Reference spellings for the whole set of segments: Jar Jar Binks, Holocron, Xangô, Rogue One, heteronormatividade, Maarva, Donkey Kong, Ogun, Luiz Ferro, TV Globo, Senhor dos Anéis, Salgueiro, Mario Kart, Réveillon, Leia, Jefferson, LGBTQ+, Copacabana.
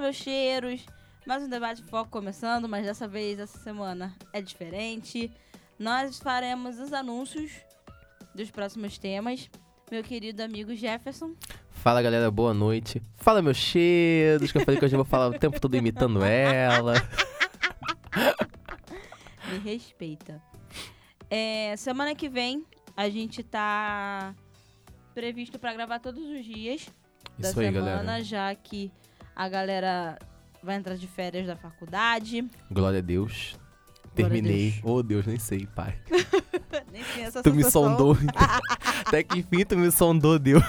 meus cheiros. Mais um debate de foco começando, mas dessa vez, essa semana é diferente. Nós faremos os anúncios dos próximos temas. Meu querido amigo Jefferson. Fala, galera, boa noite. Fala, meus cheiros, que eu falei que hoje eu vou falar o tempo todo imitando ela. Me respeita. Semana que vem, a gente tá previsto pra gravar todos os dias da Isso semana, aí, galera. Já que a galera vai entrar de férias da faculdade. Glória a Deus. Terminei. Deus. Oh, Deus, nem sei, pai. Nem sei essa tu sensação. Tu me sondou. Até que enfim, tu me sondou, Deus.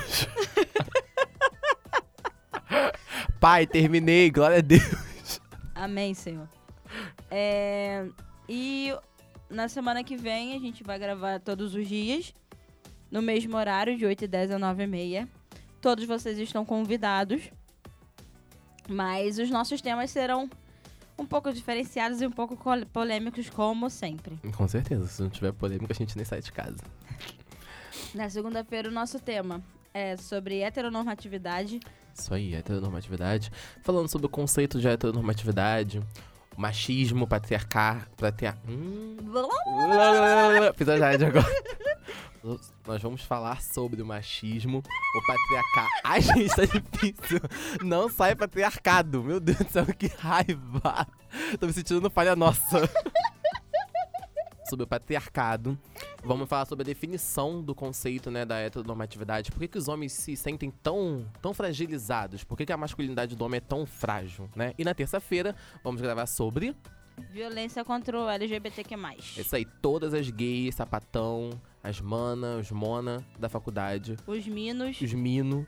Pai, terminei. Glória a Deus. Amém, Senhor. E na semana que vem, a gente vai gravar todos os dias. No mesmo horário, de 8h10 a 9h30. Todos vocês estão convidados. Mas os nossos temas serão um pouco diferenciados e um pouco polêmicos, como sempre. Com certeza, se não tiver polêmica, a gente nem sai de casa. Na segunda-feira, o nosso tema é sobre heteronormatividade. Isso aí, heteronormatividade. Falando sobre o conceito de heteronormatividade, machismo, Nós vamos falar sobre o machismo, o patriarcado. Ai, gente, tá difícil. Não sai patriarcado. Meu Deus do céu, que raiva. Tô me sentindo falha nossa. Sobre o patriarcado. Vamos falar sobre a definição do conceito, né, da heteronormatividade. Por que os homens se sentem tão fragilizados? Por que a masculinidade do homem é tão frágil, né? E na terça-feira, vamos gravar sobre... violência contra o LGBTQ+. Isso aí, todas as gays, sapatão... as mana, os mona da faculdade. Os minos. Os mino.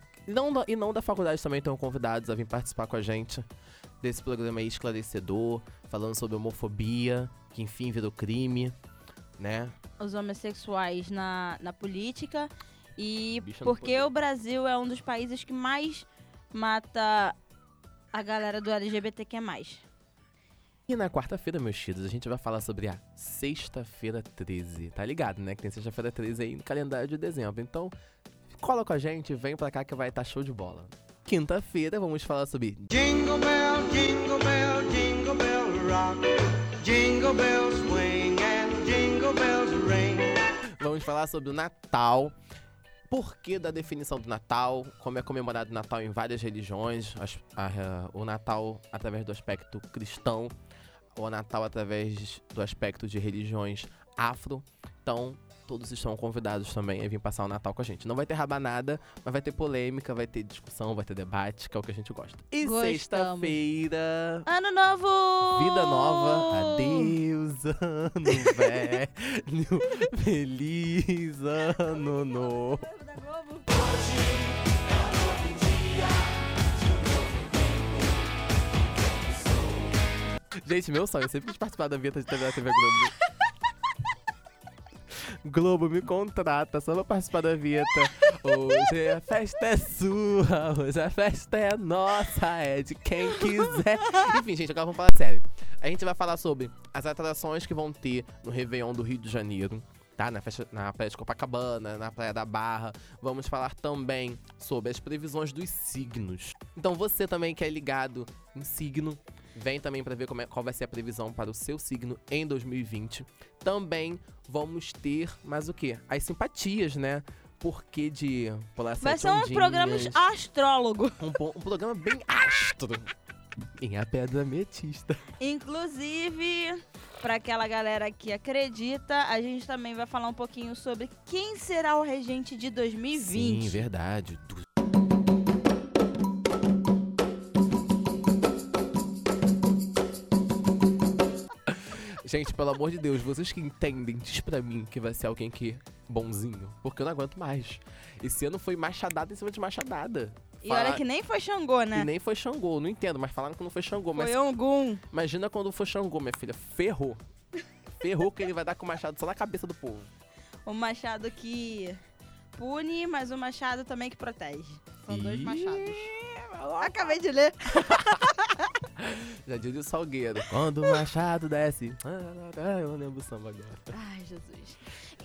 E não da faculdade também estão convidados a vir participar com a gente desse programa aí esclarecedor, falando sobre homofobia, que enfim virou crime, né? Os homossexuais na política. E porque o Brasil é um dos países que mais mata a galera do LGBTQ+. E na quarta-feira, meus queridos, a gente vai falar sobre a sexta-feira 13. Tá ligado, né? Que tem sexta-feira 13 aí no calendário de dezembro. Então, cola com a gente, vem pra cá que vai estar show de bola. Quinta-feira, vamos falar sobre... Jingle bell, jingle bell, jingle bell rock. Jingle bells swing and jingle bells ring. Vamos falar sobre o Natal. Porquê da definição do Natal, como é comemorado o Natal em várias religiões, o Natal através do aspecto cristão, o Natal através do aspecto de religiões afro. Então, todos estão convidados também a vir passar o Natal com a gente. Não vai ter rabanada, mas vai ter polêmica, vai ter discussão, vai ter debate, que é o que a gente gosta. E Gostamos. Sexta-feira... Ano Novo! Vida Nova, adeus, ano velho, feliz ano novo. Gente, meu sonho, eu sempre quis participar da vinheta de TV Globo. Globo, me contrata, só vou participar da vinheta. Hoje a festa é sua, hoje a festa é nossa, é de quem quiser. Enfim, gente, agora vamos falar sério. A gente vai falar sobre as atrações que vão ter no Réveillon do Rio de Janeiro. Tá? Na praia de Copacabana, na praia da Barra. Vamos falar também sobre as previsões dos signos. Então você também que é ligado em signo, vem também para ver qual vai ser a previsão para o seu signo em 2020. Também vamos ter, mas o quê? As simpatias, né? Porquê de pular sete ondinhas. Vai ser um programa astrólogo. Um programa bem astro. Em A Pedra Ametista. Inclusive, para aquela galera que acredita, a gente também vai falar um pouquinho sobre quem será o regente de 2020. Sim, verdade. Gente, pelo amor de Deus, vocês que entendem, diz pra mim que vai ser alguém que bonzinho, porque eu não aguento mais. Esse ano foi machadada em cima de machadada. E olha que nem foi Xangô, né? E nem foi Xangô, não entendo, mas falaram que não foi Xangô. Foi Ogun. Imagina quando for Xangô, minha filha, ferrou. Ferrou que ele vai dar com o machado só na cabeça do povo. O machado que pune, mas o machado também que protege. São dois machados. Acabei de ler. Já diz o Salgueiro. Quando o machado desce. Eu lembro o samba agora. Ai, Jesus.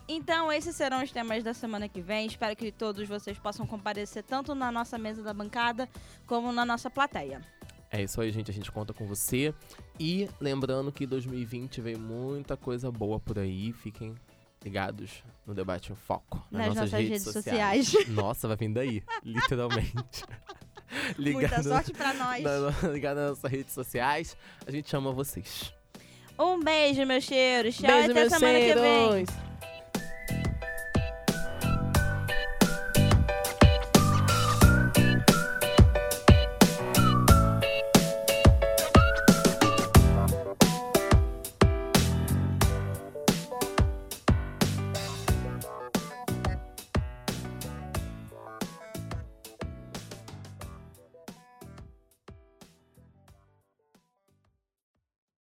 Então, esses serão os temas da semana que vem. Espero que todos vocês possam comparecer tanto na nossa mesa da bancada como na nossa plateia. É isso aí, gente. A gente conta com você. E lembrando que 2020 veio muita coisa boa por aí. Fiquem ligados no Debate em Foco. Nas nossas redes sociais. Nossa, vai vir daí. Literalmente. Muita sorte pra nós. Ligado nas nossas redes sociais. A gente ama vocês. Um beijo, meus cheiros. Tchau, até semana que vem.